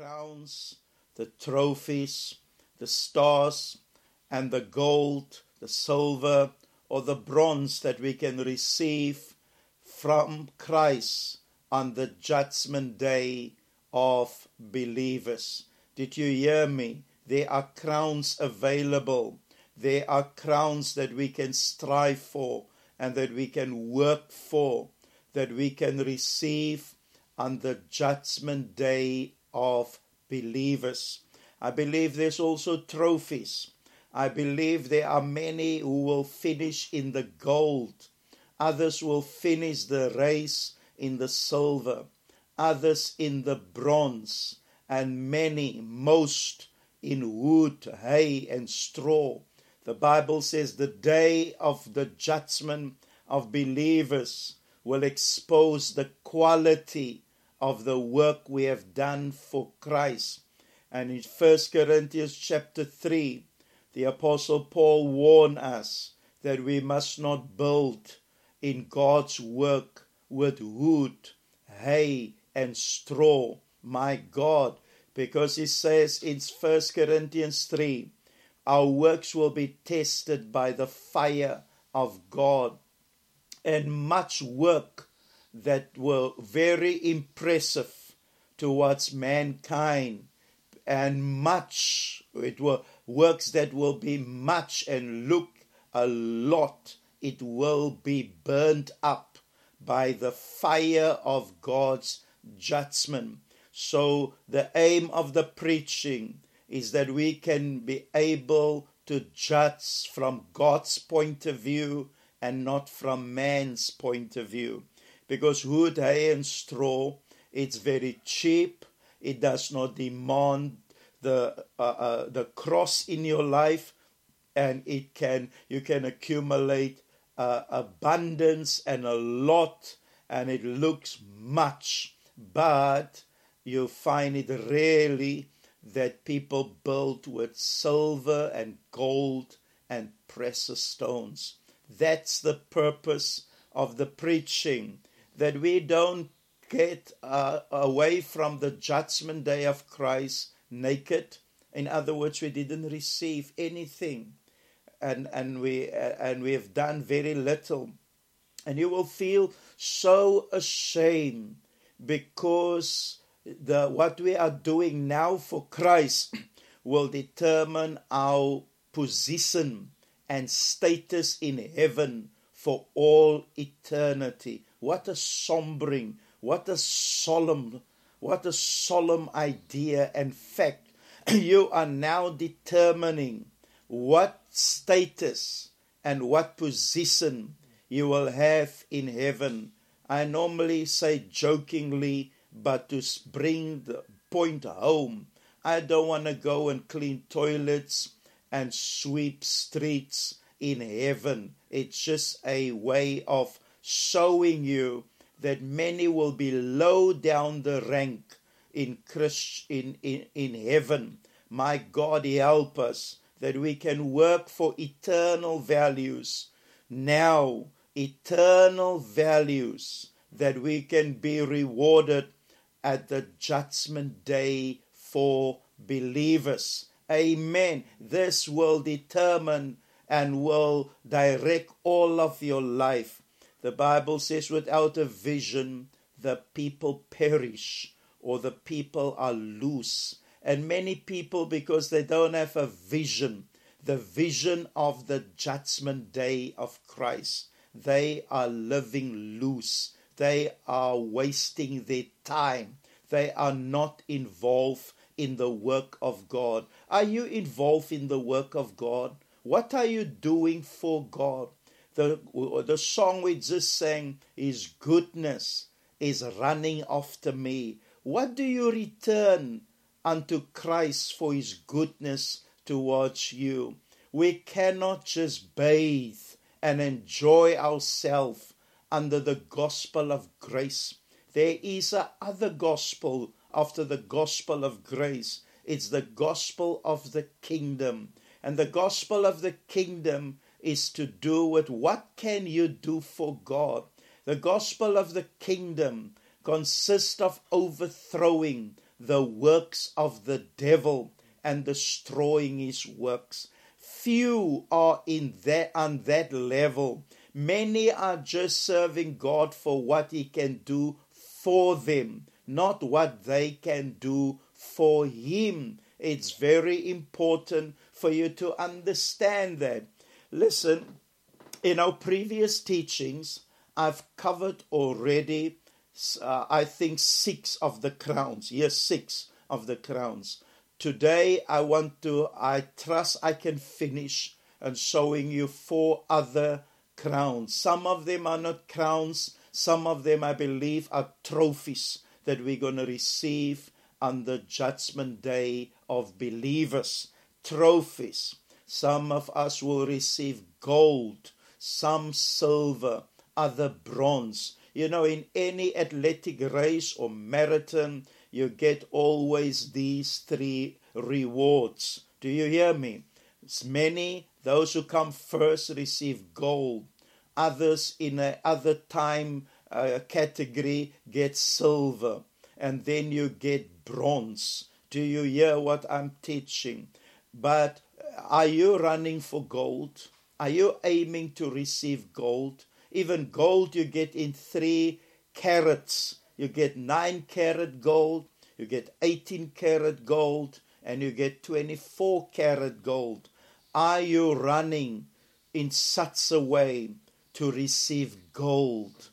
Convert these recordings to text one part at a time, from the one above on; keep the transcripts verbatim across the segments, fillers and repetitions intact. crowns, the trophies, the stars, and the gold, the silver, or the bronze that we can receive from Christ on the judgment day of believers. Did you hear me? There are crowns available. There are crowns that we can strive for and that we can work for, that we can receive on the judgment day of believers. I believe there's also trophies. I believe there are many who will finish in the gold. Others will finish the race in the silver. Others in the bronze. And many, most, in wood, hay, and straw. The Bible says the day of the judgment of believers will expose the quality of the work we have done for Christ. And in First Corinthians chapter three, the Apostle Paul warned us that we must not build in God's work with wood, hay, and straw. My God, because he says in First Corinthians three, our works will be tested by the fire of God. And much work that were very impressive towards mankind, and much, it were works that will be much and look a lot, it will be burnt up by the fire of God's judgment. So the aim of the preaching is that we can be able to judge from God's point of view and not from man's point of view. Because wood, hay, and straw, it's very cheap. It does not demand the uh, uh, the cross in your life, and it can you can accumulate uh, abundance and a lot, and it looks much, but you find it really that people build with silver and gold and precious stones. That's the purpose of the preaching, that we don't get uh, away from the judgment day of Christ naked. In other words, we didn't receive anything, and and we uh, and we have done very little, and you will feel so ashamed because the what we are doing now for Christ will determine our position and status in heaven for all eternity. What a sombering, what a solemn, what a solemn idea and fact. You are now determining what status and what position you will have in heaven. I normally say jokingly, but to bring the point home, I don't want to go and clean toilets and sweep streets in heaven. It's just a way of showing you that many will be low down the rank in Christ, in, in, in heaven. My God, help us that we can work for eternal values now, eternal values that we can be rewarded at the judgment day for believers. Amen. This will determine and will direct all of your life. The Bible says without a vision, the people perish, or the people are loose. And many people, because they don't have a vision, the vision of the judgment day of Christ, they are living loose. They are wasting their time. They are not involved in the work of God. Are you involved in the work of God? What are you doing for God? The, the song we just sang, His goodness is running after me. What do you return unto Christ for His goodness towards you? We cannot just bathe and enjoy ourselves under the gospel of grace. There is a other gospel after the gospel of grace. It's the gospel of the kingdom. And the gospel of the kingdom is to do with what can you do for God. The gospel of the kingdom consists of overthrowing the works of the devil and destroying his works. Few are in that on that level. Many are just serving God for what he can do for them, not what they can do for him. It's very important for you to understand that. Listen, in our previous teachings, I've covered already, uh, I think, six of the crowns. Yes, six of the crowns. Today, I want to, I trust I can finish and showing you four other crowns. Some of them are not crowns. Some of them, I believe, are trophies that we're going to receive on the judgment day of believers. Trophies. Some of us will receive gold, some silver, other bronze. You know, in any athletic race or marathon, you get always these three rewards. Do you hear me? It's many, those who come first receive gold. Others in a other time uh, category get silver. And then you get bronze. Do you hear what I'm teaching? But are you running for gold? Are you aiming to receive gold? Even gold you get in three carats. You get nine carat gold, you get eighteen carat gold, and you get twenty-four carat gold. Are you running in such a way to receive gold?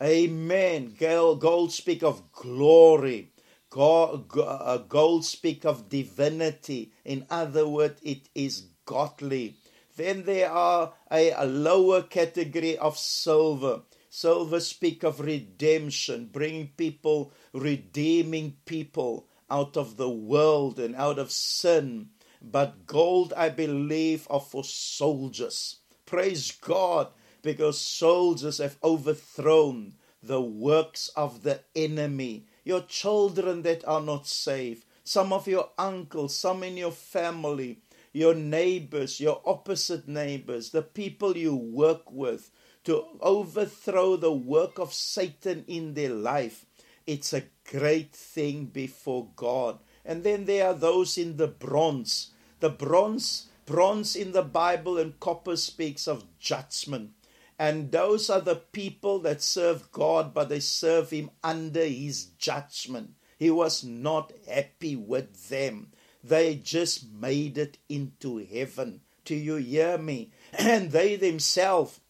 Amen. Gold speak of glory. Gold speak of divinity. In other words, it is godly. Then there are a, a lower category of silver. Silver speak of redemption, bringing people, redeeming people out of the world and out of sin. But gold, I believe, are for soldiers. Praise God, because soldiers have overthrown the works of the enemy. Your children that are not saved, some of your uncles, some in your family, your neighbors, your opposite neighbors, the people you work with, to overthrow the work of Satan in their life. It's a great thing before God. And then there are those in the bronze. The bronze, bronze in the Bible and copper speaks of judgment. And those are the people that serve God, but they serve him under his judgment. He was not happy with them. They just made it into heaven. Do you hear me? And they themselves,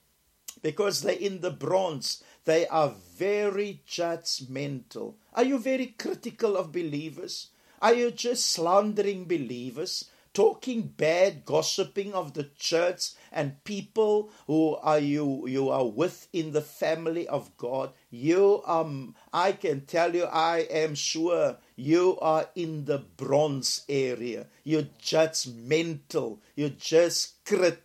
because they're in the bronze, they are very judgmental. Are you very critical of believers? Are you just slandering believers? Talking bad, gossiping of the church and people who are you you are with in the family of God. You um I can tell you, I am sure you are in the bronze area. You're judgmental. You're just crit-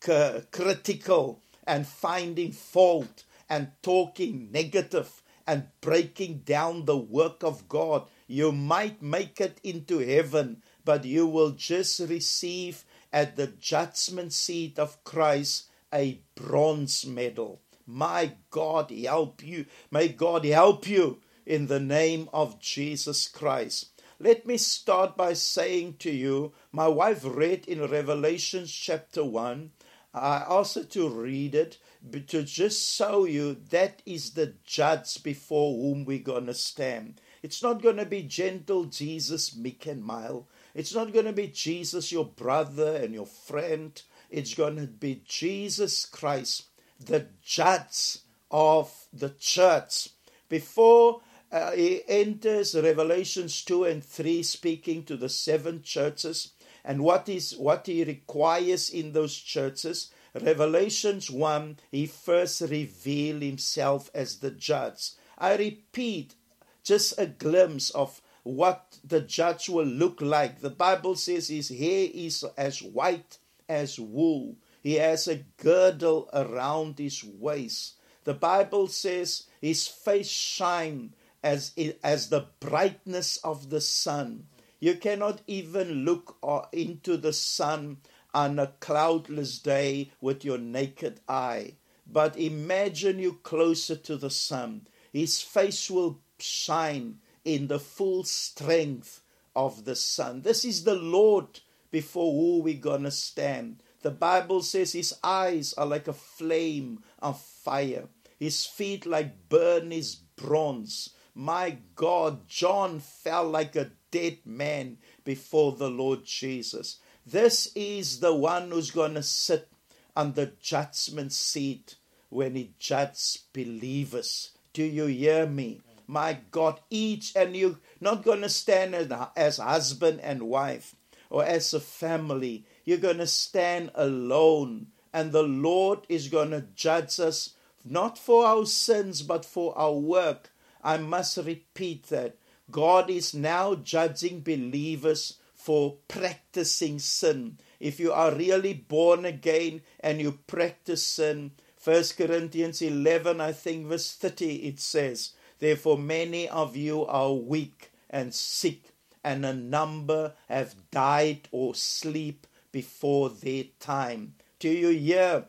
c- critical and finding fault and talking negative and breaking down the work of God. You might make it into heaven, but you will just receive at the judgment seat of Christ a bronze medal. My God, help you. May God help you in the name of Jesus Christ. Let me start by saying to you, my wife read in Revelation chapter one. I asked her to read it, but to just show you that is the judge before whom we're going to stand. It's not going to be gentle Jesus, meek and mild. It's not going to be Jesus, your brother and your friend. It's going to be Jesus Christ, the judge of the church. Before uh, he enters Revelations two and three, speaking to the seven churches, and what is what he requires in those churches, Revelations one, he first reveals himself as the judge. I repeat, just a glimpse of what the judge will look like. The Bible says his hair is as white as wool. He has a girdle around his waist. The Bible says his face shines as, as the brightness of the sun. You cannot even look into the sun on a cloudless day with your naked eye. But imagine you closer to the sun. His face will shine in the full strength of the Son. This is the Lord before whom we're going to stand. The Bible says his eyes are like a flame of fire. His feet like burnished bronze. My God, John fell like a dead man before the Lord Jesus. This is the one who's going to sit on the judgment seat when he judges believers. Do you hear me? My God, each and you, not going to stand as husband and wife or as a family. You're going to stand alone, and the Lord is going to judge us not for our sins but for our work. I must repeat that. God is now judging believers for practicing sin. If you are really born again and you practice sin, First Corinthians eleven, I think verse thirty, it says, therefore many of you are weak and sick, and a number have died or sleep before their time. Do you hear?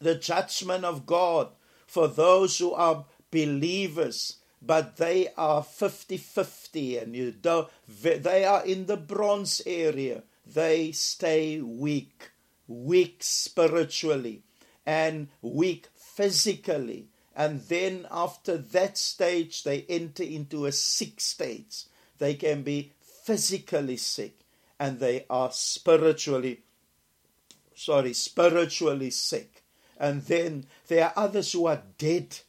The judgment of God for those who are believers, but they are fifty-fifty, and you don't, they are in the bronze area. They stay weak, weak spiritually and weak physically. And then after that stage, they enter into a sick stage. They can be physically sick, and they are spiritually, sorry, spiritually sick. And then there are others who are dead,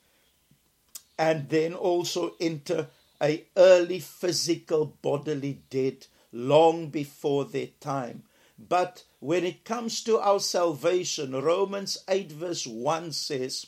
and then also enter a early physical bodily death long before their time. But when it comes to our salvation, Romans eight verse one says,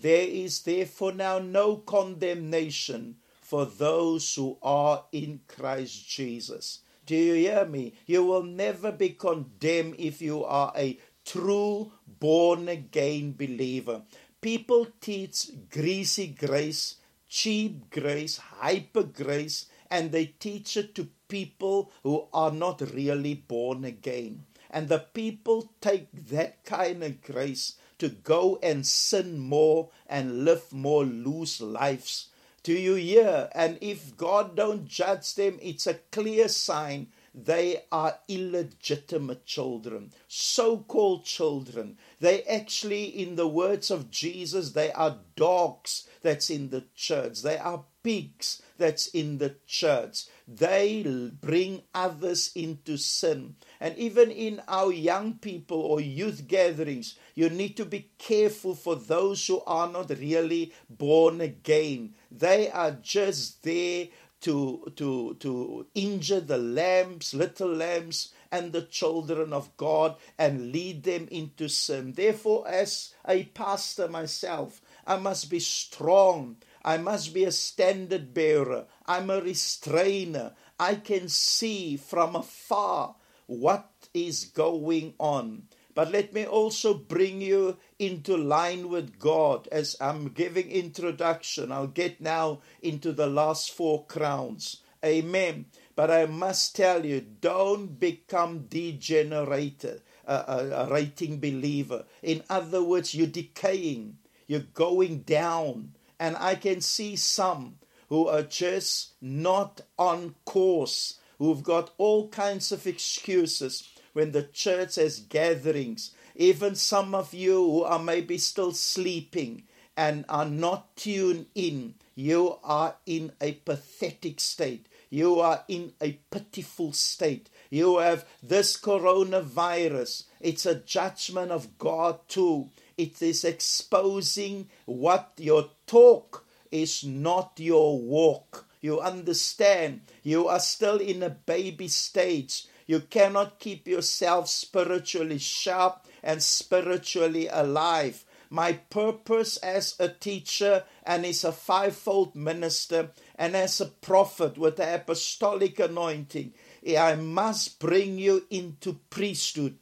there is therefore now no condemnation for those who are in Christ Jesus. Do you hear me? You will never be condemned if you are a true born-again believer. People teach greasy grace, cheap grace, hyper grace, and they teach it to people who are not really born again. And the people take that kind of grace to go and sin more and live more loose lives. Do you hear? And if God don't judge them, it's a clear sign they are illegitimate children, so-called children. They actually, in the words of Jesus, they are dogs that's in the church. They are pigs that's in the church. They bring others into sin. And even in our young people or youth gatherings, you need to be careful for those who are not really born again. They are just there to to to injure the lambs, little lambs, and the children of God, and lead them into sin. Therefore, as a pastor myself, I must be strong. I must be a standard bearer. I'm a restrainer. I can see from afar what is going on. But let me also bring you into line with God. As I'm giving introduction, I'll get now into the last four crowns. Amen. But I must tell you, don't become degenerated, a, a, a rating believer. In other words, you're decaying. You're going down. And I can see some who are just not on course, who've got all kinds of excuses when the church has gatherings. Even some of you who are maybe still sleeping and are not tuned in, you are in a pathetic state. You are in a pitiful state. You have this coronavirus. It's a judgment of God too. It is exposing what your talk is, not your walk. You understand? You are still in a baby stage. You cannot keep yourself spiritually sharp and spiritually alive. My purpose as a teacher and as a fivefold minister and as a prophet with the apostolic anointing, I must bring you into priesthood,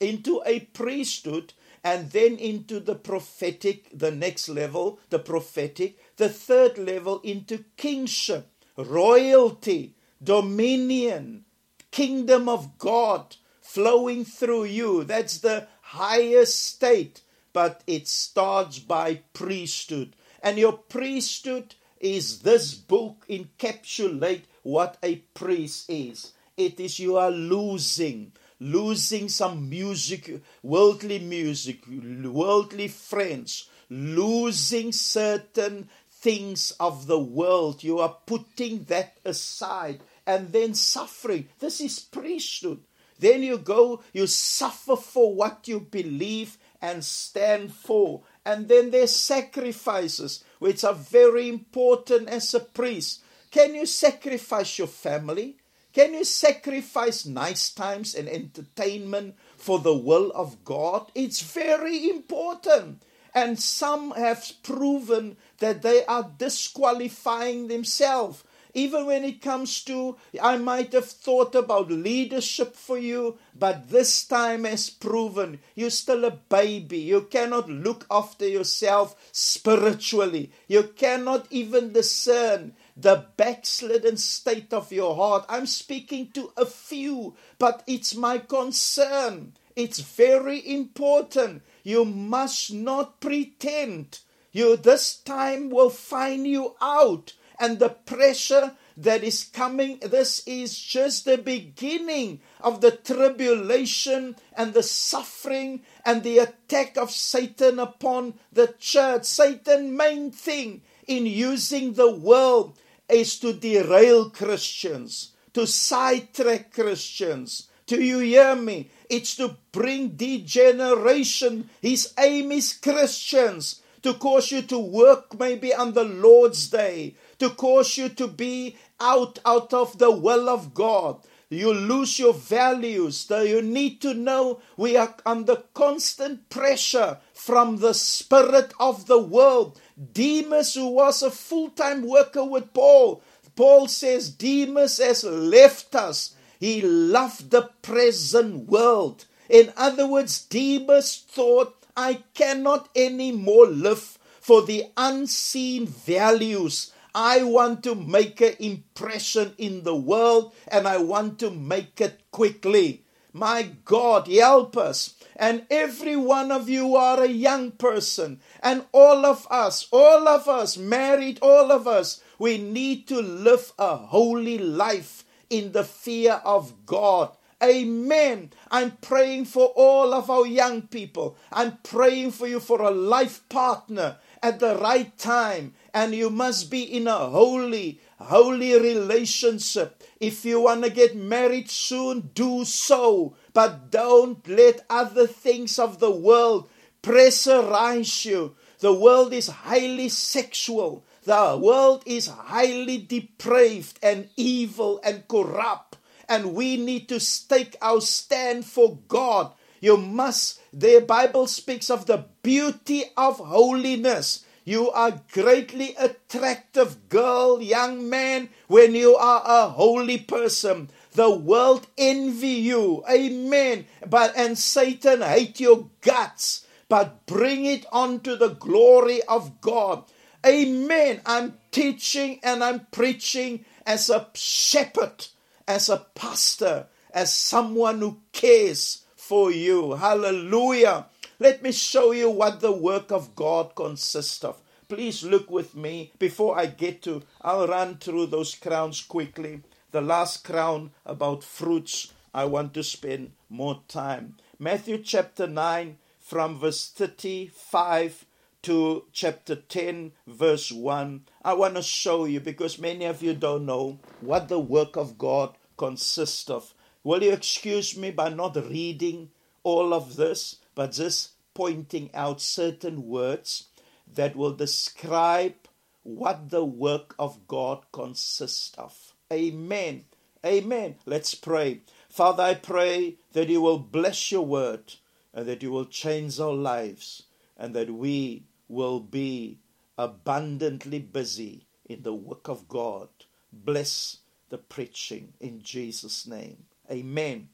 into a priesthood, and then into the prophetic, the next level, the prophetic, the third level, into kingship, royalty, dominion, kingdom of God flowing through you. That's the highest state, but it starts by priesthood. And your priesthood is this book encapsulate what a priest is. It is you are losing, losing some music, worldly music, worldly friends, losing certain things of the world. You are putting that aside and then suffering. This is priesthood. Then you go, you suffer for what you believe and stand for. And then there's sacrifices, which are very important as a priest. Can you sacrifice your family? Can you sacrifice nice times and entertainment for the will of God? It's very important. And some have proven that they are disqualifying themselves. Even when it comes to, I might have thought about leadership for you, but this time has proven you're still a baby. You cannot look after yourself spiritually. You cannot even discern the backslidden state of your heart. I'm speaking to a few, but it's my concern. It's very important. You must not pretend. You this time will find you out. And the pressure that is coming, this is just the beginning of the tribulation and the suffering and the attack of Satan upon the church. Satan's main thing in using the world is to derail Christians, to sidetrack Christians. Do you hear me? It's to bring degeneration. His aim is Christians, to cause you to work maybe on the Lord's day, to cause you to be out, out of the will of God. You lose your values. You need to know we are under constant pressure from the spirit of the world. Demas, who was a full-time worker with Paul, Paul says, Demas has left us. He loved the present world. In other words, Demas thought, I cannot anymore live for the unseen values. I want to make an impression in the world, and I want to make it quickly. My God, help us. And every one of you are a young person. And all of us, all of us, married, all of us, we need to live a holy life in the fear of God. Amen. I'm praying for all of our young people. I'm praying for you for a life partner at the right time, and you must be in a holy, holy relationship. If you want to get married soon, do so, but don't let other things of the world pressurize you. The world is highly sexual. The world is highly depraved and evil and corrupt, and we need to stake our stand for God. You must, the Bible speaks of the beauty of holiness. You are greatly attractive, girl, young man, when you are a holy person. The world envy you. Amen. But and Satan hate your guts, but bring it onto the glory of God. Amen. I'm teaching and I'm preaching as a shepherd, as a pastor, as someone who cares for you. Hallelujah. Let me show you what the work of God consists of. Please look with me. Before I get to, I'll run through those crowns quickly. The last crown about fruits, I want to spend more time. Matthew chapter nine from verse thirty-five to chapter ten verse one. I want to show you, because many of you don't know what the work of God consists of. Will you excuse me by not reading all of this, but just pointing out certain words that will describe what the work of God consists of. Amen. Amen. Let's pray. Father, I pray that you will bless your word and that you will change our lives and that we will be abundantly busy in the work of God. Bless the preaching in Jesus' name. Amen.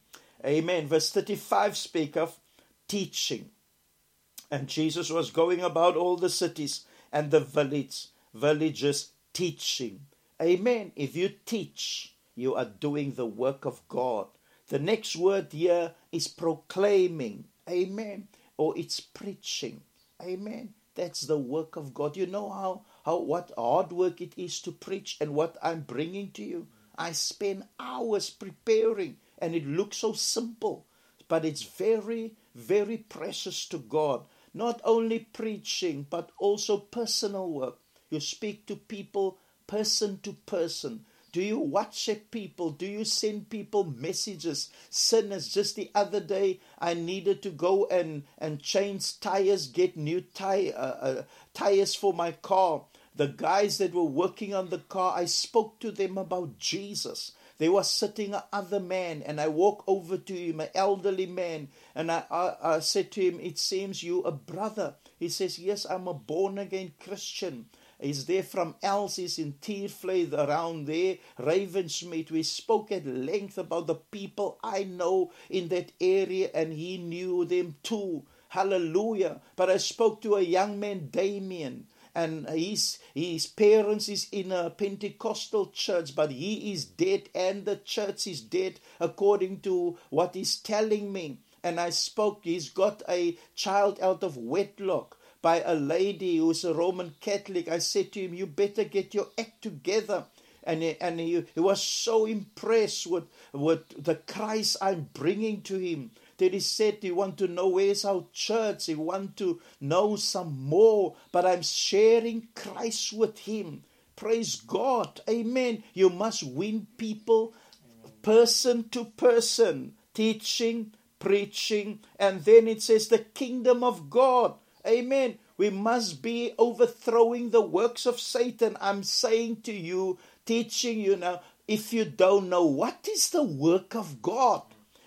Amen. Verse thirty-five speak of teaching. And Jesus was going about all the cities and the village, villages teaching. Amen. If you teach, you are doing the work of God. The next word here is proclaiming. Amen. Or it's preaching. Amen. That's the work of God. You know how how what hard work it is to preach and what I'm bringing to you. I spend hours preparing, and it looks so simple, but it's very, very precious to God. Not only preaching, but also personal work. You speak to people person to person. Do you WhatsApp people? Do you send people messages? Sinners, just the other day, I needed to go and, and change tires, get new ty- uh, uh, tires for my car. The guys that were working on the car, I spoke to them about Jesus. There was sitting another man, and I walked over to him, an elderly man, and I, I, I said to him, it seems you a brother. He says, yes, I'm a born-again Christian. He's there from Elsie's in Tiflade, around there, Ravensmith. We spoke at length about the people I know in that area, and he knew them too. Hallelujah. But I spoke to a young man, Damien. And his, his parents is in a Pentecostal church, but he is dead and the church is dead according to what he's telling me. And I spoke, he's got a child out of wedlock by a lady who's a Roman Catholic. I said to him, you better get your act together. And he, and he, he was so impressed with, with the Christ I'm bringing to him. That he said he want to know where's our church. He want to know some more. But I'm sharing Christ with him. Praise God. Amen. You must win people person to person. Teaching, preaching. And then it says the kingdom of God. Amen. We must be overthrowing the works of Satan. I'm saying to you, teaching you now, if you don't know, what is the work of God?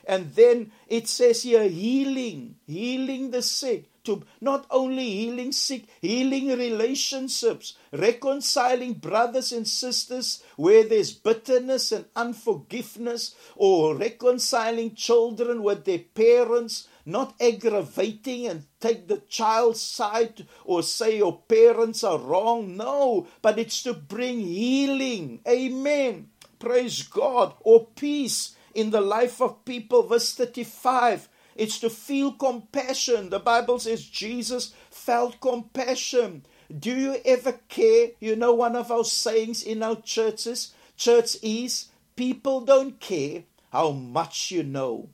And then it says here, healing, healing the sick. To not only healing sick, healing relationships, reconciling brothers and sisters where there's bitterness and unforgiveness, or reconciling children with their parents, not aggravating and take the child's side or say your parents are wrong. No, but it's to bring healing. Amen. Praise God. Or peace. In the life of people, verse thirty-five, it's to feel compassion. The Bible says Jesus felt compassion. Do you ever care? You know, one of our sayings in our churches, church is, people don't care how much you know,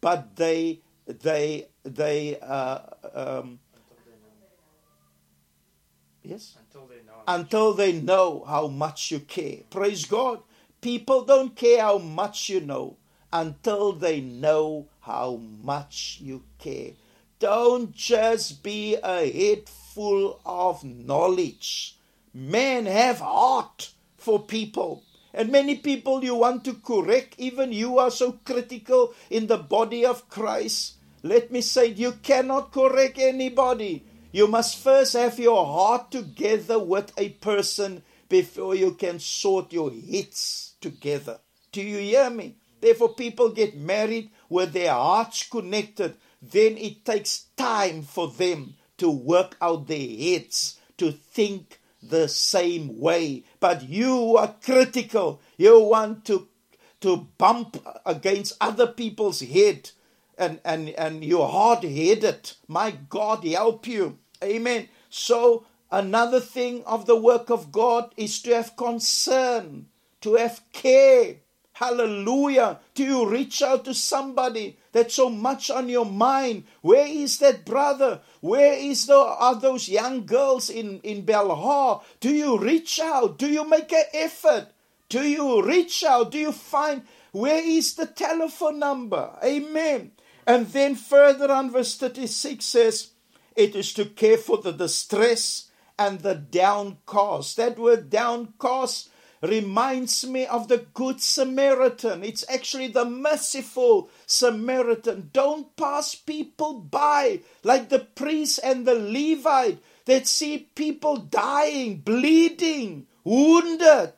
but they, they, they, uh, um, until they know. Yes, until they know. Until they know how much you care. Praise God. People don't care how much you know until they know how much you care. Don't just be a head full of knowledge. Men have heart for people. And many people you want to correct, even you are so critical in the body of Christ. Let me say, you cannot correct anybody. You must first have your heart together with a person before you can sort your hits together. Do you hear me? Therefore, people get married with their hearts connected. Then it takes time for them to work out their heads, to think the same way. But you are critical. You want to, to bump against other people's head. And, and, and you're hard-headed. My God, help you. Amen. So, another thing of the work of God is to have concern, to have care. Hallelujah. Do you reach out to somebody that's so much on your mind? Where is that brother? Where is the, are those young girls in, in Belhar? Do you reach out? Do you make an effort? Do you reach out? Do you find where is the telephone number? Amen. And then further on, verse thirty-six says, it is to care for the distress and the downcast. That word downcast reminds me of the Good Samaritan. It's actually the merciful Samaritan. Don't pass people by like the priest and the Levite that see people dying, bleeding, wounded,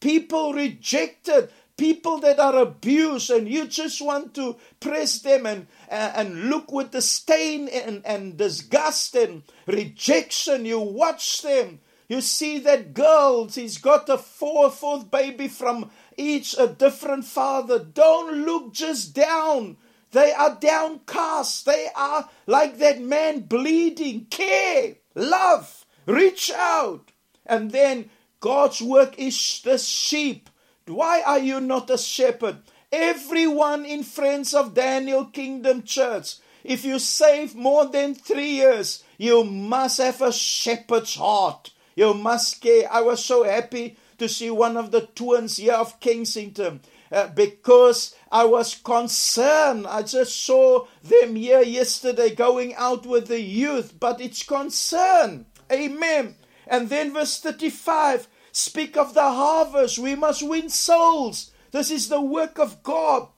people rejected, people that are abused, and you just want to press them and, uh, and look with disdain and, and disgust and rejection. You watch them. You see that girl, she's got a fourth, fourth baby from each, a different father. Don't look just down. They are downcast. They are like that man bleeding. Care, love, reach out. And then God's work is the sheep. Why are you not a shepherd? Everyone in Friends of Daniel Kingdom Church, if you save more than three years, you must have a shepherd's heart. You must care. I was so happy to see one of the twins here of Kingsington uh, because I was concerned. I just saw them here yesterday going out with the youth, but it's concern. Amen. And then verse thirty-five, speak of the harvest. We must win souls. This is the work of God.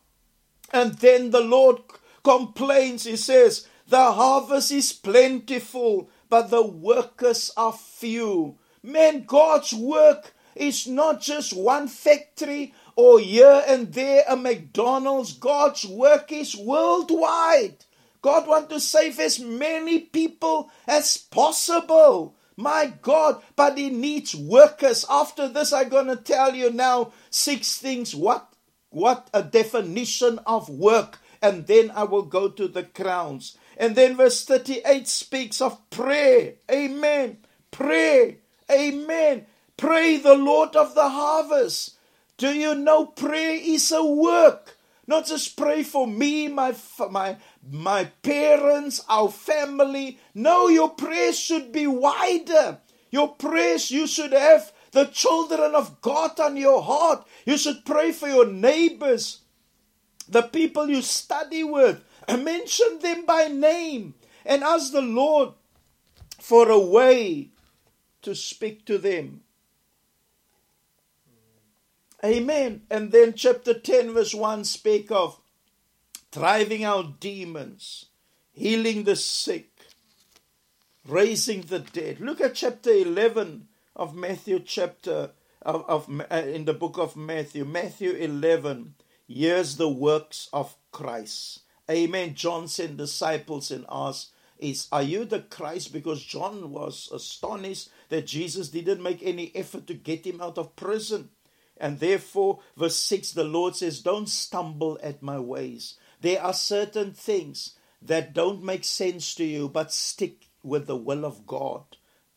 And then the Lord complains. He says, the harvest is plentiful, but the workers are few. Man, God's work is not just one factory or here and there a McDonald's. God's work is worldwide. God wants to save as many people as possible. My God, but he needs workers. After this, I'm going to tell you now six things. What, what a definition of work. And then I will go to the crowns. And then verse thirty-eight speaks of prayer. Amen. Pray. Amen. Pray the Lord of the harvest. Do you know prayer is a work? Not just pray for me, my my my parents, our family. No, your prayers should be wider. Your prayers, you should have the children of God on your heart. You should pray for your neighbors, the people you study with. Mention them by name and ask the Lord for a way to speak to them. Amen. And then chapter ten verse one speak of driving out demons, healing the sick, raising the dead. Look at chapter eleven of Matthew chapter of, of uh, in the book of Matthew. Matthew eleven. Here's the works of Christ. Amen. John sent disciples and asked, Is, are you the Christ? Because John was astonished that Jesus didn't make any effort to get him out of prison. And therefore, verse six, the Lord says, don't stumble at my ways. There are certain things that don't make sense to you, but stick with the will of God.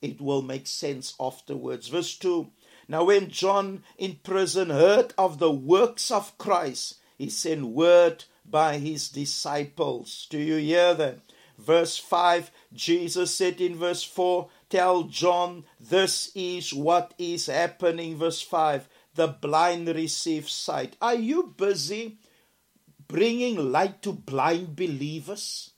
It will make sense afterwards. Verse two, now when John in prison heard of the works of Christ, he sent word by his disciples. Do you hear that? Verse five, Jesus said in verse four, tell John, this is what is happening. Verse five, the blind receive sight. Are you busy bringing light to blind believers?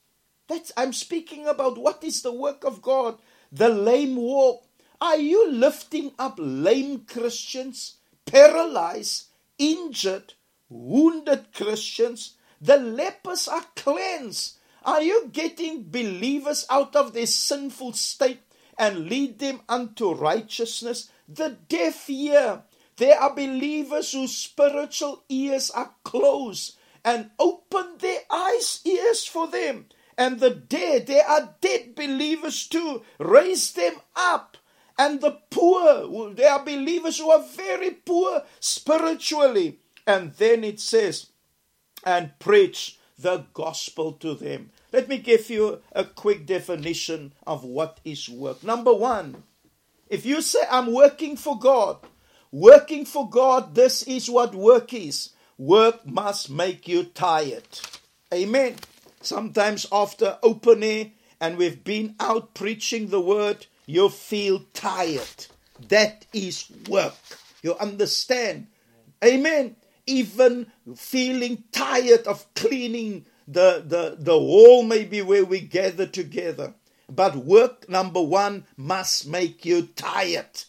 That's, I'm speaking about what is the work of God. The lame walk. Are you lifting up lame Christians, paralyzed, injured, wounded Christians? The lepers are cleansed. Are you getting believers out of their sinful state and lead them unto righteousness? The deaf hear. There are believers whose spiritual ears are closed, and open their eyes, ears for them. And the dead, there are dead believers too. Raise them up. And the poor, there are believers who are very poor spiritually. And then it says, and preach the gospel to them. Let me give you a quick definition of what is work. Number one, if you say, I'm working for God, working for God, this is what work is. Work must make you tired. Amen. Sometimes after open air and we've been out preaching the word, you feel tired. That is work. You understand? Amen. Even feeling tired of cleaning the, the, the hall maybe where we gather together. But work, number one, must make you tired.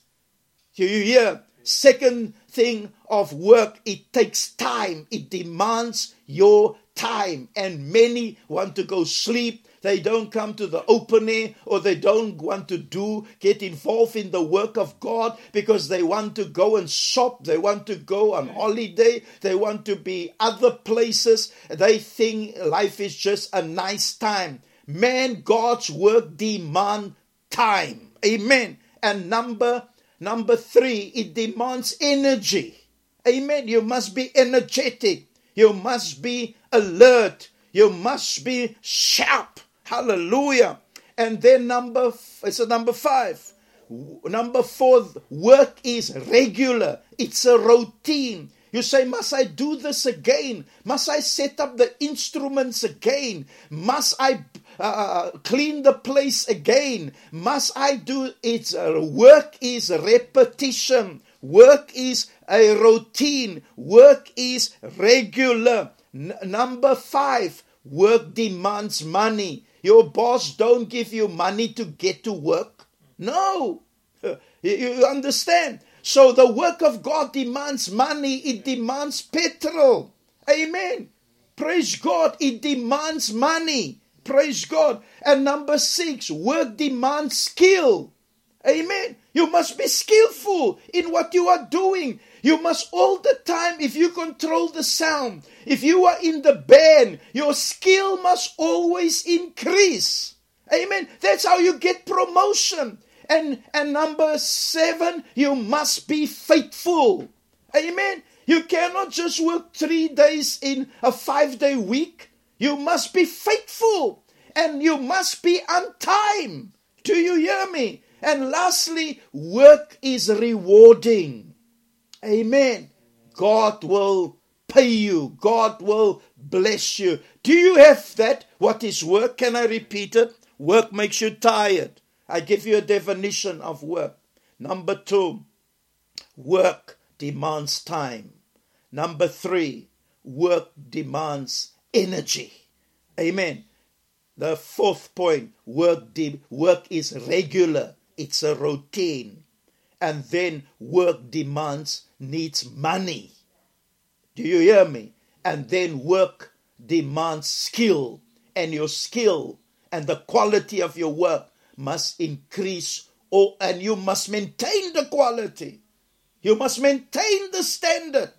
Do you hear? Second thing of work, it takes time. It demands your time. And many want to go sleep. They don't come to the open air, or they don't want to do, get involved in the work of God because they want to go and shop. They want to go on holiday. They want to be other places. They think life is just a nice time. Man, God's work demands time. Amen. And number Number three, it demands energy. Amen. You must be energetic. You must be alert. You must be sharp. Hallelujah. And then number, it's a number five. Number four, work is regular. It's a routine. You say, must I do this again? Must I set up the instruments again? Must I uh, clean the place again? Must I do it? Uh, work is repetition. Work is a routine. Work is regular. N- number five, work demands money. Your boss don't give you money to get to work. No. You understand? So the work of God demands money. It demands petrol. Amen. Praise God. It demands money. Praise God. And number six, work demands skill. Amen. You must be skillful in what you are doing. You must all the time, if you control the sound, if you are in the band, your skill must always increase. Amen. That's how you get promotion. And, and number seven, you must be faithful. Amen. You cannot just work three days in a five-day week. You must be faithful. And you must be on time. Do you hear me? And lastly, work is rewarding. Amen. God will pay you. God will bless you. Do you have that? What is work? Can I repeat it? Work makes you tired. I give you a definition of work. Number two, work demands time. Number three, work demands energy. Amen. The fourth point, work, de- work is regular. It's a routine. And then work demands, needs money. Do you hear me? And then work demands skill. And your skill and the quality of your work must increase. Or, and you must maintain the quality. You must maintain the standard.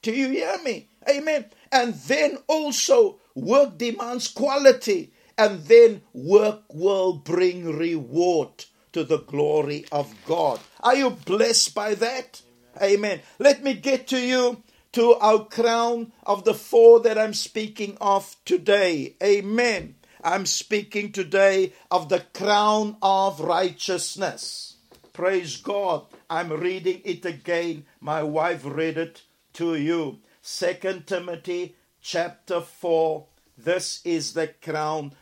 Do you hear me? Amen. And then also work demands quality. And then work will bring reward to the glory of God. Are you blessed by that? Amen. Let me get to you to our crown of the four that I'm speaking of today. Amen. I'm speaking today of the crown of righteousness. Praise God. I'm reading it again. My wife read it to you. Second Timothy chapter four. This is the crown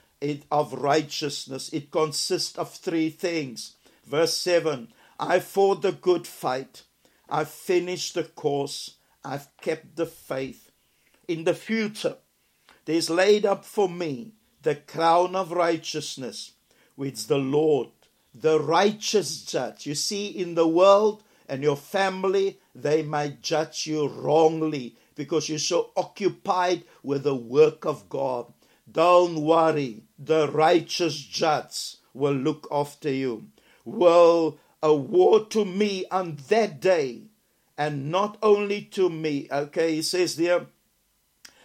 of righteousness. It consists of three things. Verse seven, I fought the good fight. I've finished the course. I've kept the faith. In the future, there is laid up for me the crown of righteousness, which the Lord, the righteous judge. You see, in the world and your family, they might judge you wrongly because you're so occupied with the work of God. Don't worry, the righteous judge will look after you, will award to me on that day, and not only to me. Okay, he says there,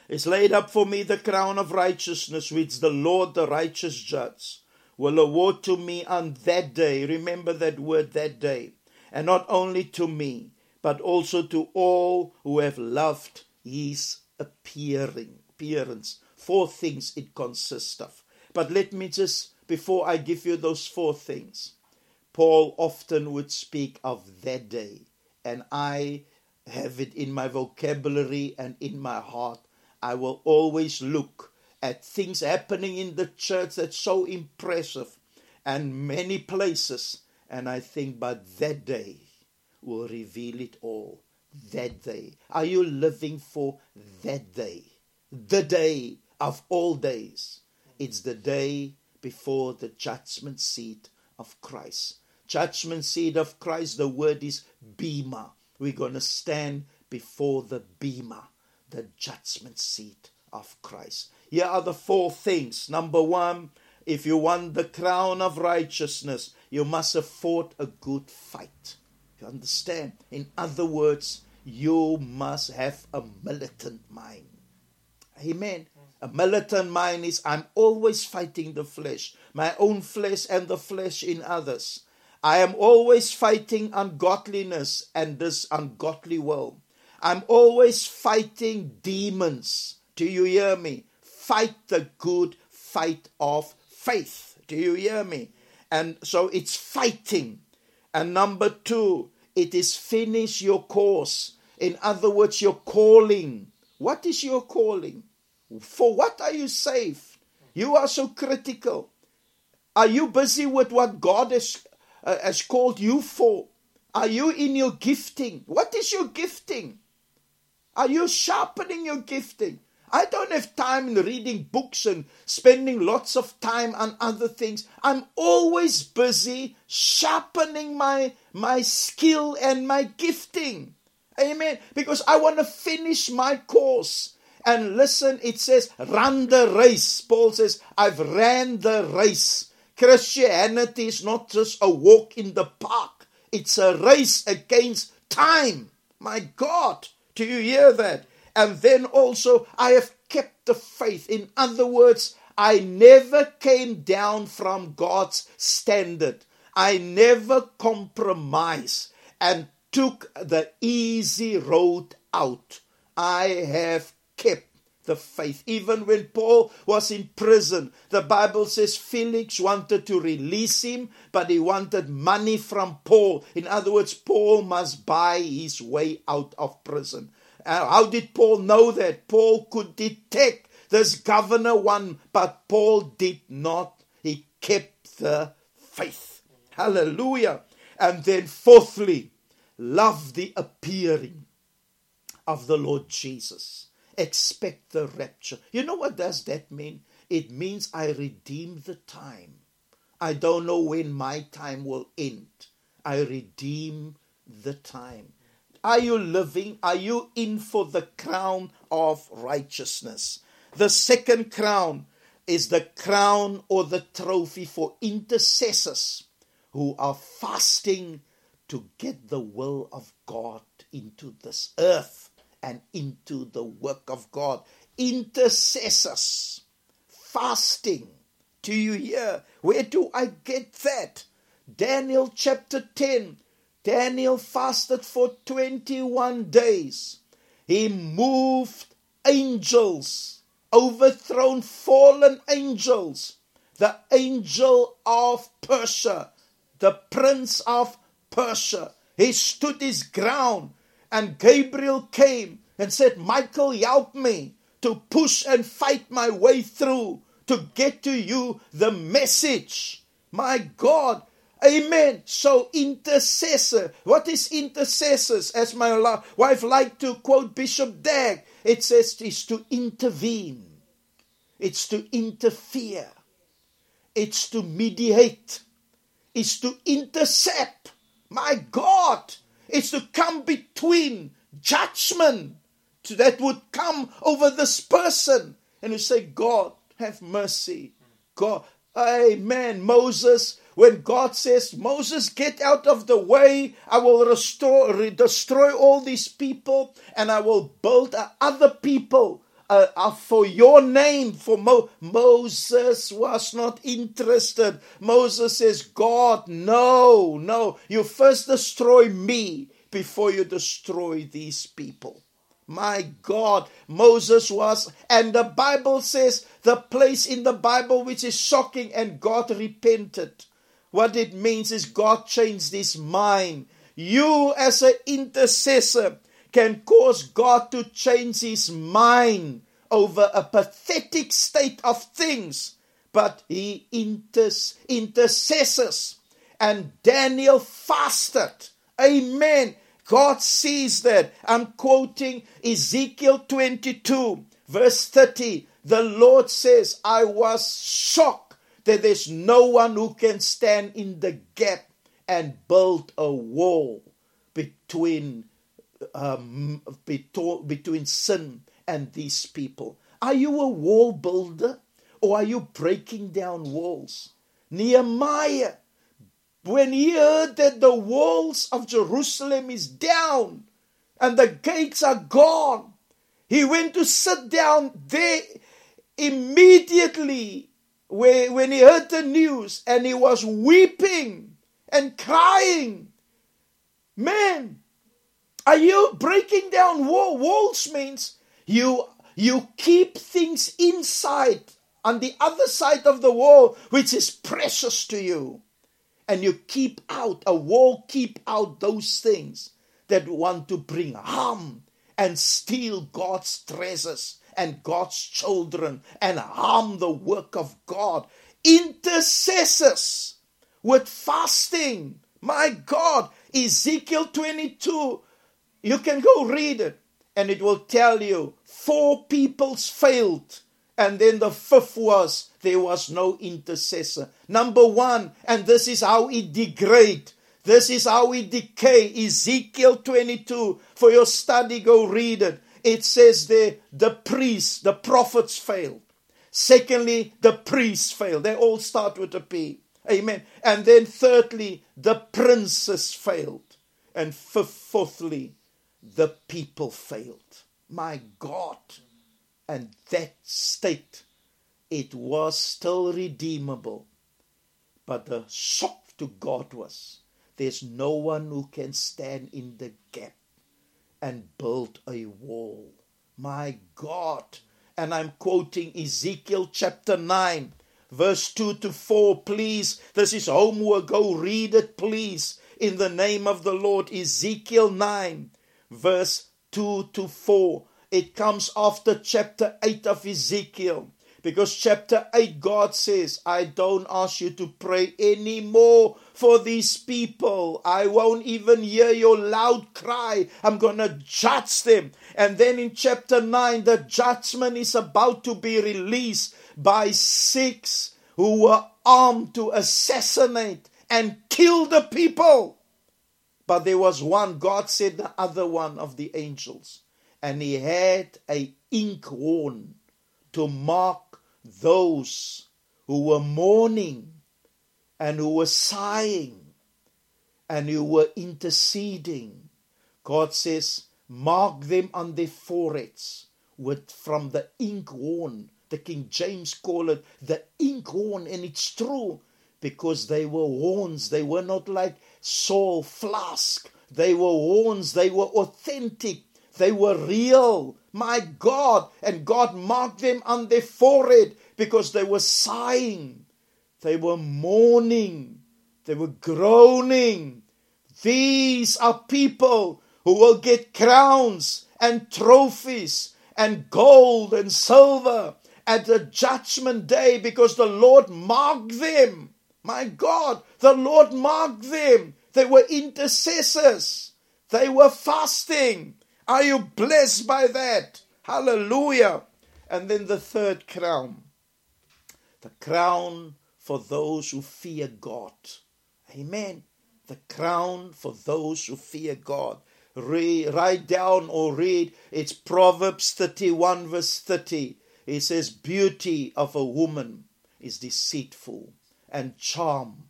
it's laid up for me the crown of righteousness, which the Lord, the righteous judge, will award to me on that day. Remember that word, that day. And not only to me, but also to all who have loved his appearing, appearance. Four things it consists of. But let me just, before I give you those four things, Paul often would speak of that day. And I have it in my vocabulary and in my heart. I will always look at things happening in the church that's so impressive and many places. And I think, but that day will reveal it all. That day. Are you living for that day? The day of all days. It's the day before the judgment seat of Christ. Judgment seat of Christ, the word is Bema. We're going to stand before the Bema, the judgment seat of Christ. Here are the four things. Number one, if you want the crown of righteousness, you must have fought a good fight. You understand? In other words, you must have a militant mind. Amen. A militant mind is, I'm always fighting the flesh, my own flesh and the flesh in others. I am always fighting ungodliness and this ungodly world. I'm always fighting demons. Do you hear me? Fight the good fight of faith. Do you hear me? And so it's fighting. And number two, it is finish your course. In other words, your calling. What is your calling? For what are you saved? You are so critical. Are you busy with what God has, uh, has called you for? Are you in your gifting? What is your gifting? Are you sharpening your gifting? I don't have time in reading books and spending lots of time on other things. I'm always busy sharpening my, my skill and my gifting. Amen. Because I want to finish my course. And listen, it says, run the race. Paul says, I've ran the race. Christianity is not just a walk in the park. It's a race against time. My God, do you hear that? And then also, I have kept the faith. In other words, I never came down from God's standard. I never compromised and took the easy road out. I have kept the faith. Even when Paul was in prison, the Bible says Felix wanted to release him, but he wanted money from Paul. In other words, Paul must buy his way out of prison. How did Paul know that? Paul could detect this governor one, but Paul did not. He kept the faith. Hallelujah. And then fourthly, love the appearing of the Lord Jesus. Expect the rapture. You know what does that mean? It means I redeem the time. I don't know when my time will end. I redeem the time. Are you living? Are you in for the crown of righteousness? The second crown is the crown or the trophy for intercessors who are fasting to get the will of God into this earth and into the work of God. Intercessors, fasting. Do you hear? Where do I get that? Daniel chapter ten. Daniel fasted for twenty-one days. He moved angels, overthrown fallen angels. The angel of Persia, the prince of Persia, he stood his ground, and Gabriel came and said, Michael, help me to push and fight my way through to get to you the message. My God. Amen. So intercessor. What is intercessors? As my wife liked to quote Bishop Dagg, it says it's to intervene. It's to interfere. It's to mediate. It's to intercept. My God. It's to come between judgment that would come over this person. And you say, God, have mercy. God. Amen. Moses. When God says, Moses, get out of the way, I will restore, destroy all these people, and I will build other people uh, uh, for your name. For Mo- Moses was not interested. Moses says, God, no, no, you first destroy me before you destroy these people. My God, Moses was, and the Bible says, the place in the Bible which is shocking, and God repented. What it means is God changed his mind. You as an intercessor can cause God to change his mind over a pathetic state of things. But he intercesses. And Daniel fasted. Amen. God sees that. I'm quoting Ezekiel twenty-two verse thirty. The Lord says, I was shocked that there's no one who can stand in the gap and build a wall between, um, beto- between sin and these people. Are you a wall builder, or are you breaking down walls? Nehemiah, when he heard that the walls of Jerusalem is down and the gates are gone, he went to sit down there immediately. When he heard the news, and he was weeping and crying. Man, are you breaking down wall? Walls means you, you keep things inside on the other side of the wall, which is precious to you. and you keep out, a wall keep out those things that want to bring harm and steal God's treasures and God's children and harm the work of God. Intercessors with fasting. My God, Ezekiel twenty-two. You can go read it and it will tell you four peoples failed. And then the fifth was, there was no intercessor. Number one, and this is how it degrades. This is how it decays. Ezekiel twenty-two. For your study, go read it. It says there, the priests, the prophets failed. Secondly, the priests failed. They all start with a P. Amen. And then thirdly, the princes failed. And fourthly, the people failed. My God. And that state, it was still redeemable. But the shock to God was, there's no one who can stand in the gap and build a wall. My God. And I'm quoting Ezekiel chapter nine, verse two to four, please. This is homework. Go read it, please. In the name of the Lord, Ezekiel nine, verse two to four. It comes after chapter eight of Ezekiel. Because chapter eight, God says, I don't ask you to pray anymore for these people. I won't even hear your loud cry. I'm going to judge them. And then in chapter nine, the judgment is about to be released by six who were armed to assassinate and kill the people. But there was one, God said, the other one of the angels. And he had an inkhorn to mark those who were mourning and who were sighing and who were interceding. God says, mark them on their foreheads with from the inkhorn. The King James called it the inkhorn, and it's true because they were horns. They were not like Saul flask. They were horns. They were authentic. They were real, my God, and God marked them on their forehead because they were sighing, they were mourning, they were groaning. These are people who will get crowns and trophies and gold and silver at the judgment day because the Lord marked them. My God, the Lord marked them. They were intercessors. They were fasting. Are you blessed by that? Hallelujah. And then the third crown. The crown for those who fear God. Amen. The crown for those who fear God. Read, write down or read. It's Proverbs thirty-one verse thirty. It says, beauty of a woman is deceitful and charm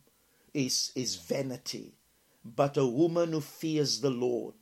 is, is vanity. But a woman who fears the Lord,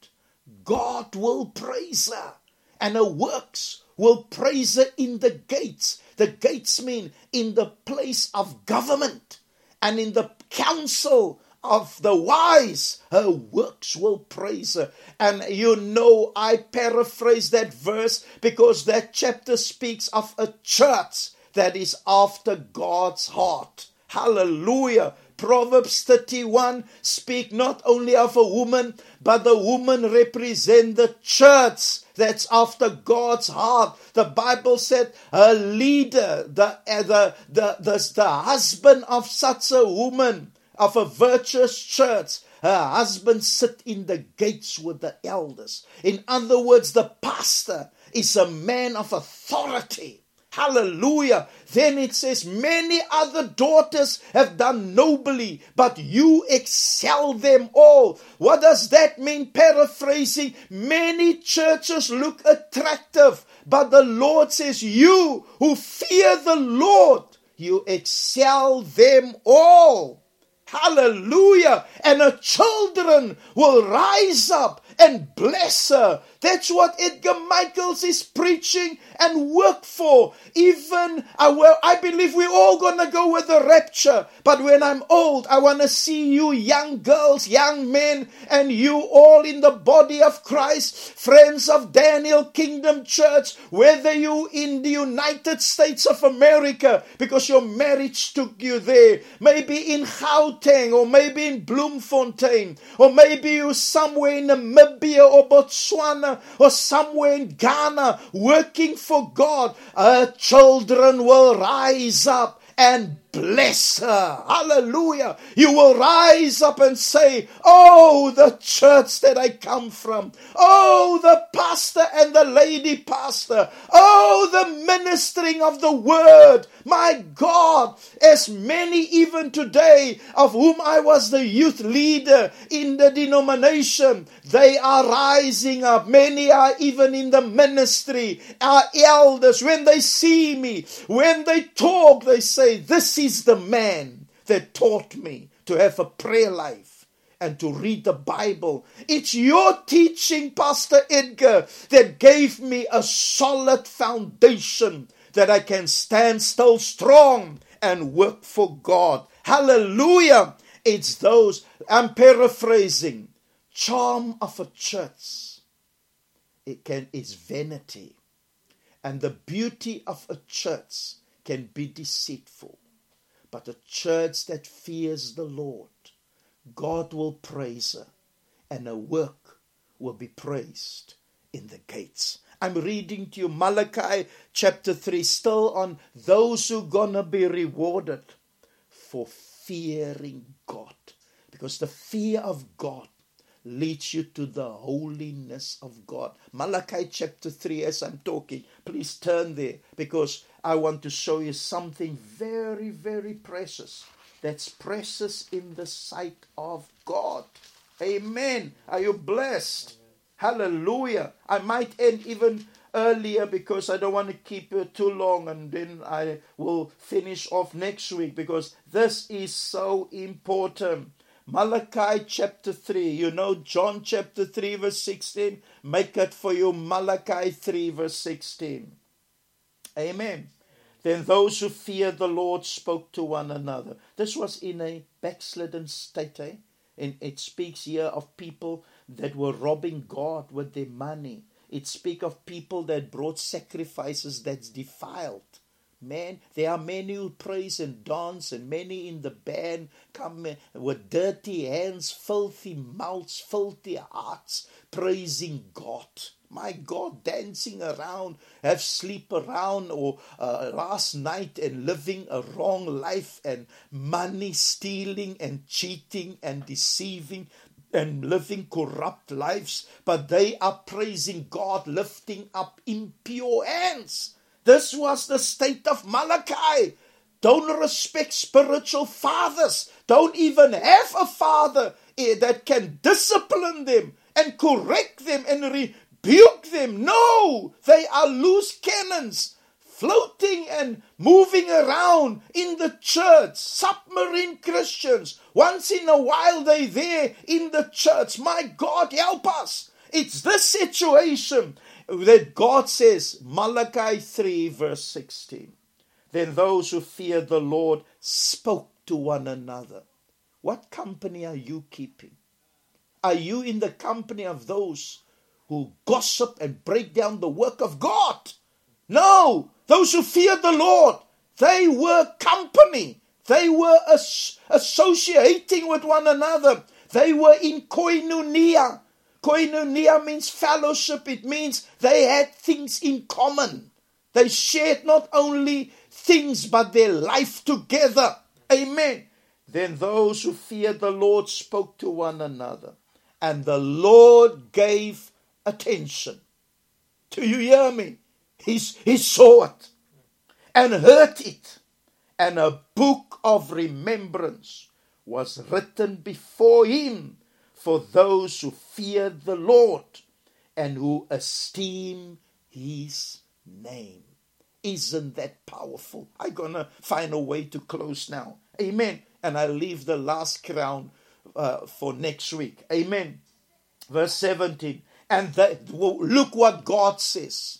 God will praise her, and her works will praise her in the gates. The gates mean in the place of government and in the council of the wise. Her works will praise her. And you know, I paraphrase that verse because that chapter speaks of a church that is after God's heart. Hallelujah. Proverbs thirty-one speak not only of a woman, but the woman represent the church that's after God's heart. The Bible said her leader, the, the, the, the, the husband of such a woman, of a virtuous church, her husband sit in the gates with the elders. In other words, the pastor is a man of authority. Hallelujah. Then it says, many other daughters have done nobly, but you excel them all. What does that mean? Paraphrasing, many churches look attractive, but the Lord says, you who fear the Lord, you excel them all. Hallelujah. And her children will rise up and bless her. That's what Edgar Michaels is preaching and work for. Even, I, well, I believe we're all going to go with the rapture. But when I'm old, I want to see you young girls, young men, and you all in the body of Christ, Friends of Daniel Kingdom Church, whether you in the United States of America, because your marriage took you there, maybe in Gauteng, or maybe in Bloemfontein, or maybe you somewhere in Namibia or Botswana, or somewhere in Ghana, working for God, her children will rise up and bless her. Hallelujah. You will rise up and say, oh, the church that I come from. Oh, the pastor and the lady pastor. Oh, the ministering of the word. My God, as many even today of whom I was the youth leader in the denomination, they are rising up. Many are even in the ministry, our elders. When they see me, when they talk, they say, this is is the man that taught me to have a prayer life and to read the Bible. It's your teaching, Pastor Edgar, that gave me a solid foundation that I can stand still strong and work for God. Hallelujah. It's those, I'm paraphrasing, charm of a church. It can is vanity. And the beauty of a church can be deceitful. But a church that fears the Lord, God will praise her, and her work will be praised in the gates. I'm reading to you Malachi chapter three, still on those who are going to be rewarded for fearing God. Because the fear of God leads you to the holiness of God. Malachi chapter three, as I'm talking, please turn there, because I want to show you something very, very precious, that's precious in the sight of God. Amen. Are you blessed? Amen. Hallelujah. I might end even earlier because I don't want to keep you too long, and then I will finish off next week, because this is so important. Malachi chapter three, you know John chapter three verse sixteen, make it for you Malachi three verse sixteen. Amen. Then those who feared the Lord spoke to one another. This was in a backslidden state, eh? And it speaks here of people that were robbing God with their money. It speaks of people that brought sacrifices that's defiled. Man, there are many who praise and dance, and many in the band come with dirty hands, filthy mouths, filthy hearts, praising God. My God, dancing around, have sleep around, or uh, last night, and living a wrong life, and money stealing and cheating and deceiving, and living corrupt lives, but they are praising God, lifting up impure hands. This was the state of Malachi. Don't respect spiritual fathers. Don't even have a father that can discipline them and correct them and rebuke them. No, they are loose cannons floating and moving around in the church. Submarine Christians. Once in a while they're there in the church. My God, help us. It's this situation that God says, Malachi three verse sixteen. Then those who feared the Lord spoke to one another. What company are you keeping? Are you in the company of those who gossip and break down the work of God? No, those who feared the Lord, they were company. They were as- associating with one another. They were in Koinonia. Koinonia means fellowship. It means they had things in common. They shared not only things, but their life together. Amen. Then those who feared the Lord spoke to one another, and the Lord gave attention. Do you hear me? He, he saw it and heard it. And a book of remembrance was written before him for those who fear the Lord and who esteem his name. Isn't that powerful? I'm going to find a way to close now. Amen. And I leave the last crown uh, for next week. Amen. verse seventeen. And the, look what God says.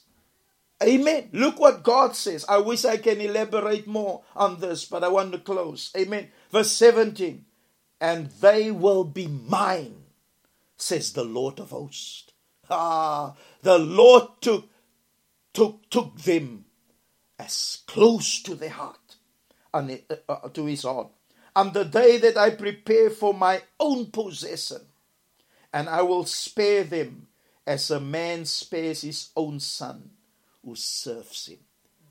Amen. Look what God says. I wish I can elaborate more on this, but I want to close. Amen. Verse seventeen. And they will be mine, says the Lord of hosts. Ah, the Lord took, took, took them as close to their heart, and uh, to his heart. On the day that I prepare for my own possession, and I will spare them as a man spares his own son who serves him.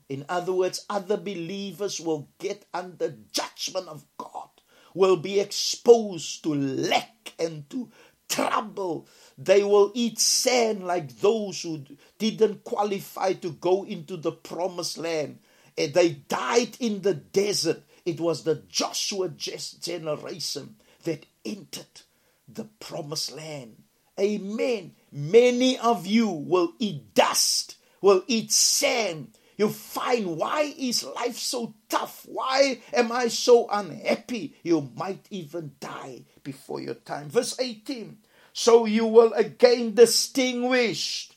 In other words, other believers will get under judgment of God, will be exposed to lack and to trouble. They will eat sand like those who didn't qualify to go into the promised land. And they died in the desert. It was the Joshua generation that entered the promised land. Amen. Many of you will eat dust, will eat sand. You find, why is life so tough? Why am I so unhappy? You might even die before your time. Verse eighteen. So you will again distinguish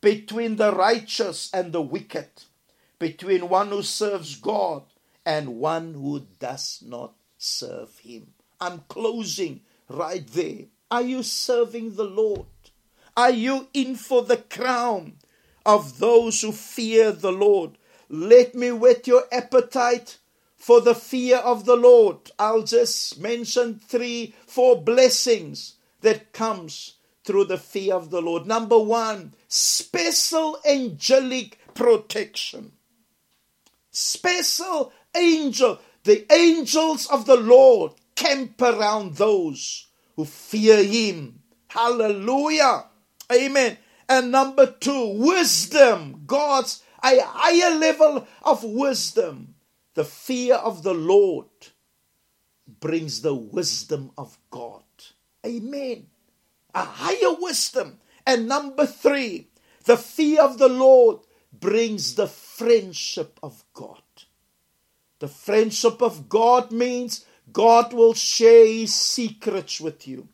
between the righteous and the wicked, between one who serves God and one who does not serve him. I'm closing right there. Are you serving the Lord? Are you in for the crown of those who fear the Lord? Let me whet your appetite for the fear of the Lord. I'll just mention three, four blessings that comes through the fear of the Lord. Number one, special angelic protection. Special angel. The angels of the Lord camp around those who fear him. Hallelujah. Amen. And number two, wisdom. God's a higher level of wisdom. The fear of the Lord brings the wisdom of God. Amen. A higher wisdom. And number three, the fear of the Lord brings the friendship of God. The friendship of God means God will share his secrets with you.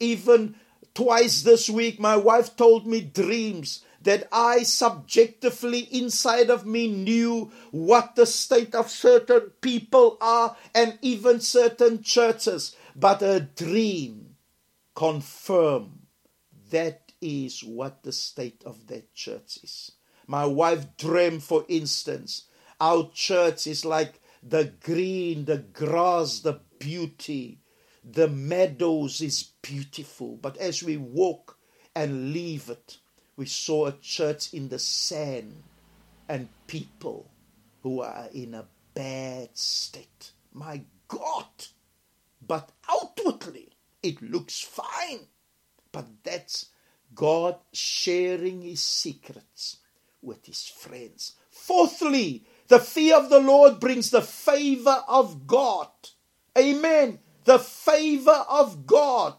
Even twice this week, my wife told me dreams that I subjectively inside of me knew what the state of certain people are and even certain churches. But her dream confirmed that is what the state of that church is. My wife dreamt, for instance, our church is like the green, the grass, the beauty. The meadows is beautiful, but as we walk and leave it, we saw a church in the sand and people who are in a bad state. My God! But outwardly, it looks fine. But that's God sharing his secrets with his friends. Fourthly, the fear of the Lord brings the favor of God. Amen. The favor of God.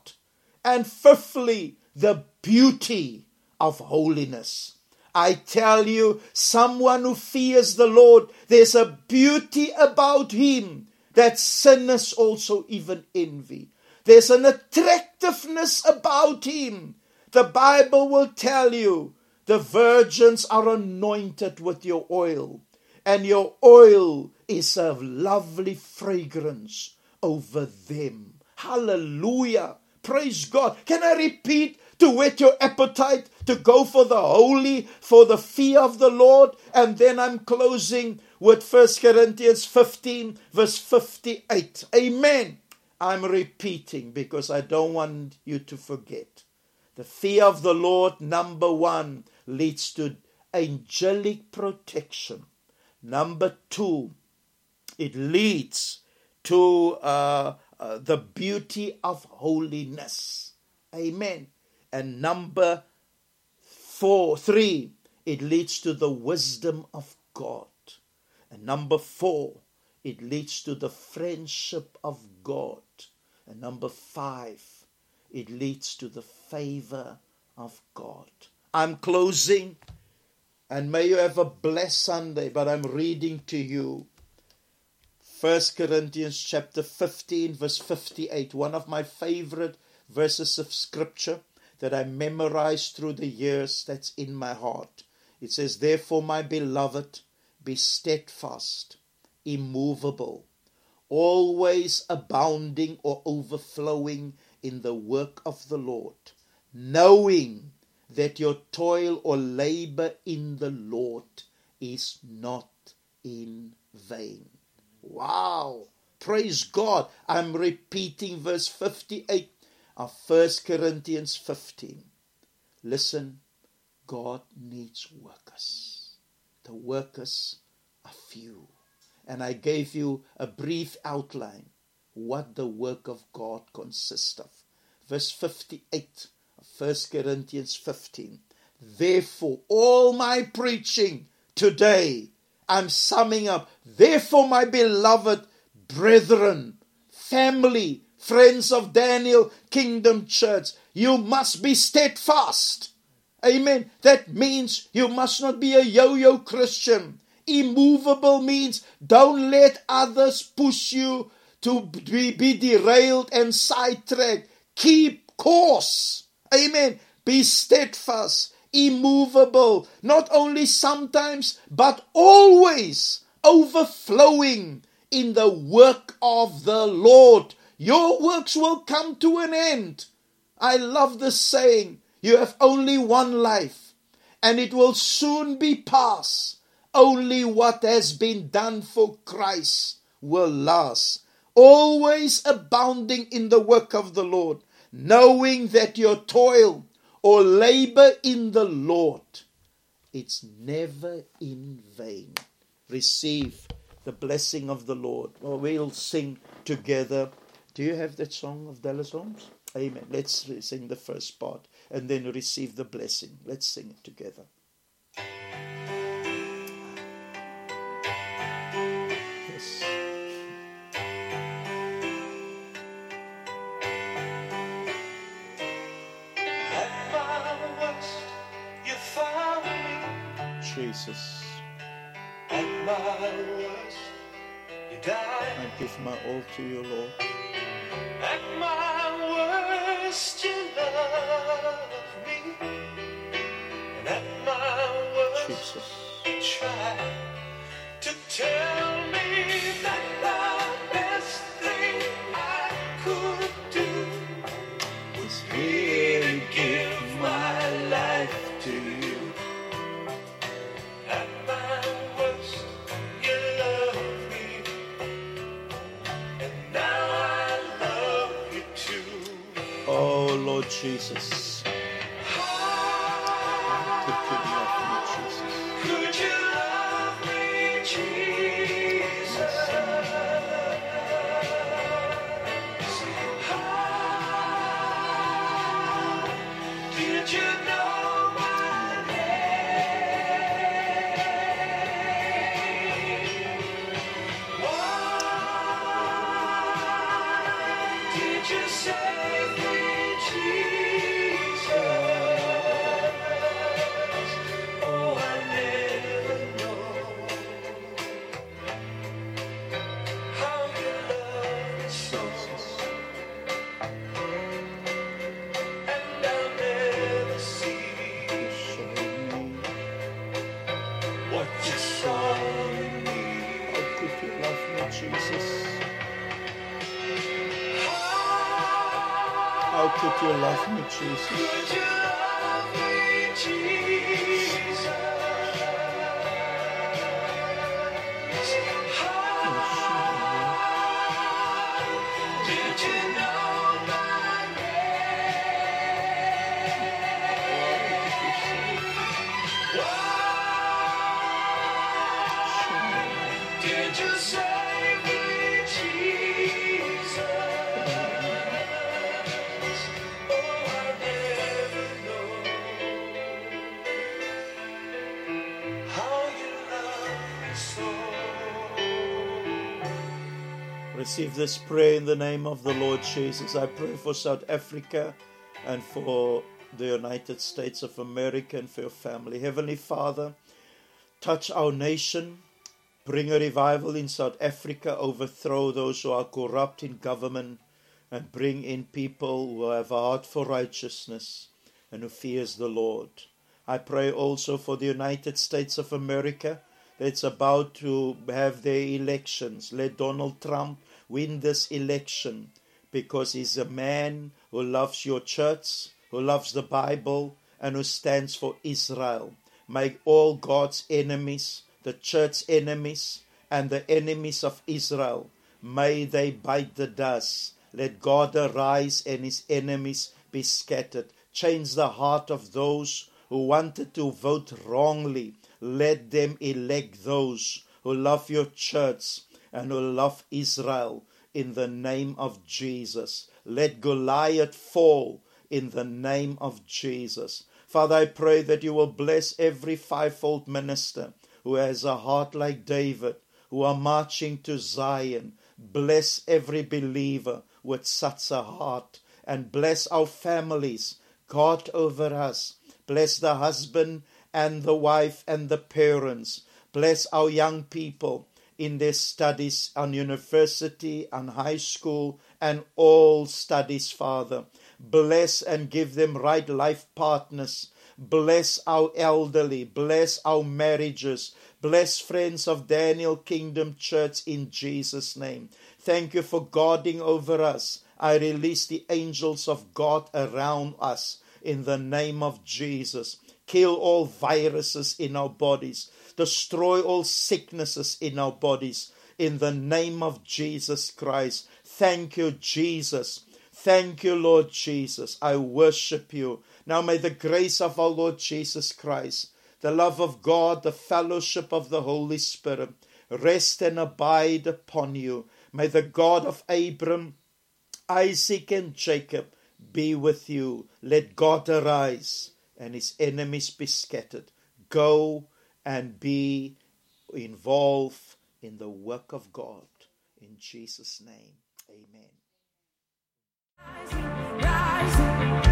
And fifthly, the beauty of holiness. I tell you, someone who fears the Lord, there's a beauty about him that sinners also even envy. There's an attractiveness about him. The Bible will tell you, the virgins are anointed with your oil, and your oil is a lovely fragrance over them. Hallelujah. Praise God. Can I repeat? To whet your appetite, to go for the holy, for the fear of the Lord. And then I'm closing with First Corinthians fifteen, verse fifty-eight. Amen. I'm repeating because I don't want you to forget. The fear of the Lord, number one, leads to angelic protection. Number two, it leads to uh, uh, the beauty of holiness. Amen. And number four, three, it leads to the wisdom of God. And number four, it leads to the friendship of God. And number five, it leads to the favor of God. I'm closing, and may you have a blessed Sunday, but I'm reading to you First Corinthians chapter fifteen, verse fifty-eight, one of my favorite verses of scripture. that I memorized through the years that's in my heart. It says, therefore, my beloved, be steadfast, immovable, always abounding or overflowing in the work of the Lord, knowing that your toil or labor in the Lord is not in vain. Wow! Praise God. I'm repeating verse fifty-eight of First Corinthians fifteen. Listen, God needs workers. The workers are few. And I gave you a brief outline what the work of God consists of. Verse fifty-eight of First Corinthians fifteen. Therefore, all my preaching today, I'm summing up. Therefore, my beloved brethren, family, friends of Daniel Kingdom Church, you must be steadfast. Amen. That means you must not be a yo-yo Christian. Immovable means don't let others push you to be, be derailed and sidetracked. Keep course. Amen. Be steadfast, immovable, not only sometimes, but always overflowing in the work of the Lord. Your works will come to an end. I love this saying. You have only one life, and it will soon be past. Only what has been done for Christ will last. Always abounding in the work of the Lord, knowing that your toil or labor in the Lord, it's never in vain. Receive the blessing of the Lord. Well, we'll sing together. Do you have that song of Dallas Holmes? Amen. Let's sing the first part and then receive the blessing. Let's sing it together. Yes. Have I watched you found me? Jesus. At my worst, you died. I give my all to you, Lord. At my worst, you love me. And at my worst, Jesus, you try to tell me that the best thing I could do was here to give my life to you. Jesus, could you love me, Jesus? How did you know my name? Why did you save me? Could you love me, Jesus? Could you love me, Jesus? How did you know my name? Why did you save me, Jesus? Receive this prayer in the name of the Lord Jesus. I pray for South Africa and for the United States of America and for your family. Heavenly Father, touch our nation. Bring a revival in South Africa. Overthrow those who are corrupt in government and bring in people who have a heart for righteousness. and who fears the Lord. I pray also for the United States of America that's about to have their elections. Let Donald Trump win this election, because he's a man who loves your church, who loves the Bible, and who stands for Israel. Make all God's enemies, the church's enemies, and the enemies of Israel, may they bite the dust. Let God arise and his enemies be scattered. Change the heart of those who wanted to vote wrongly. Let them elect those who love your church and who love Israel, in the name of Jesus. Let Goliath fall, in the name of Jesus. Father, I pray that you will bless every fivefold minister who has a heart like David, who are marching to Zion. Bless every believer with such a heart, and bless our families. God over us. Bless the husband and the wife and the parents. Bless our young people in their studies on university and high school and all studies, Father. Bless and give them right life partners. Bless our elderly. Bless our marriages. Bless Friends of Daniel Kingdom Church in Jesus' name. Thank you for guarding over us. I release the angels of God around us in the name of Jesus. Kill all viruses in our bodies. Destroy all sicknesses in our bodies in the name of Jesus Christ. Thank you, Jesus. Thank you, Lord Jesus. I worship you. Now may the grace of our Lord Jesus Christ, the love of God, the fellowship of the Holy Spirit, rest and abide upon you. May the God of Abram, Isaac, and Jacob be with you. Let God arise and his enemies be scattered. Go and be involved in the work of God. In Jesus' name, amen. Rising, rising.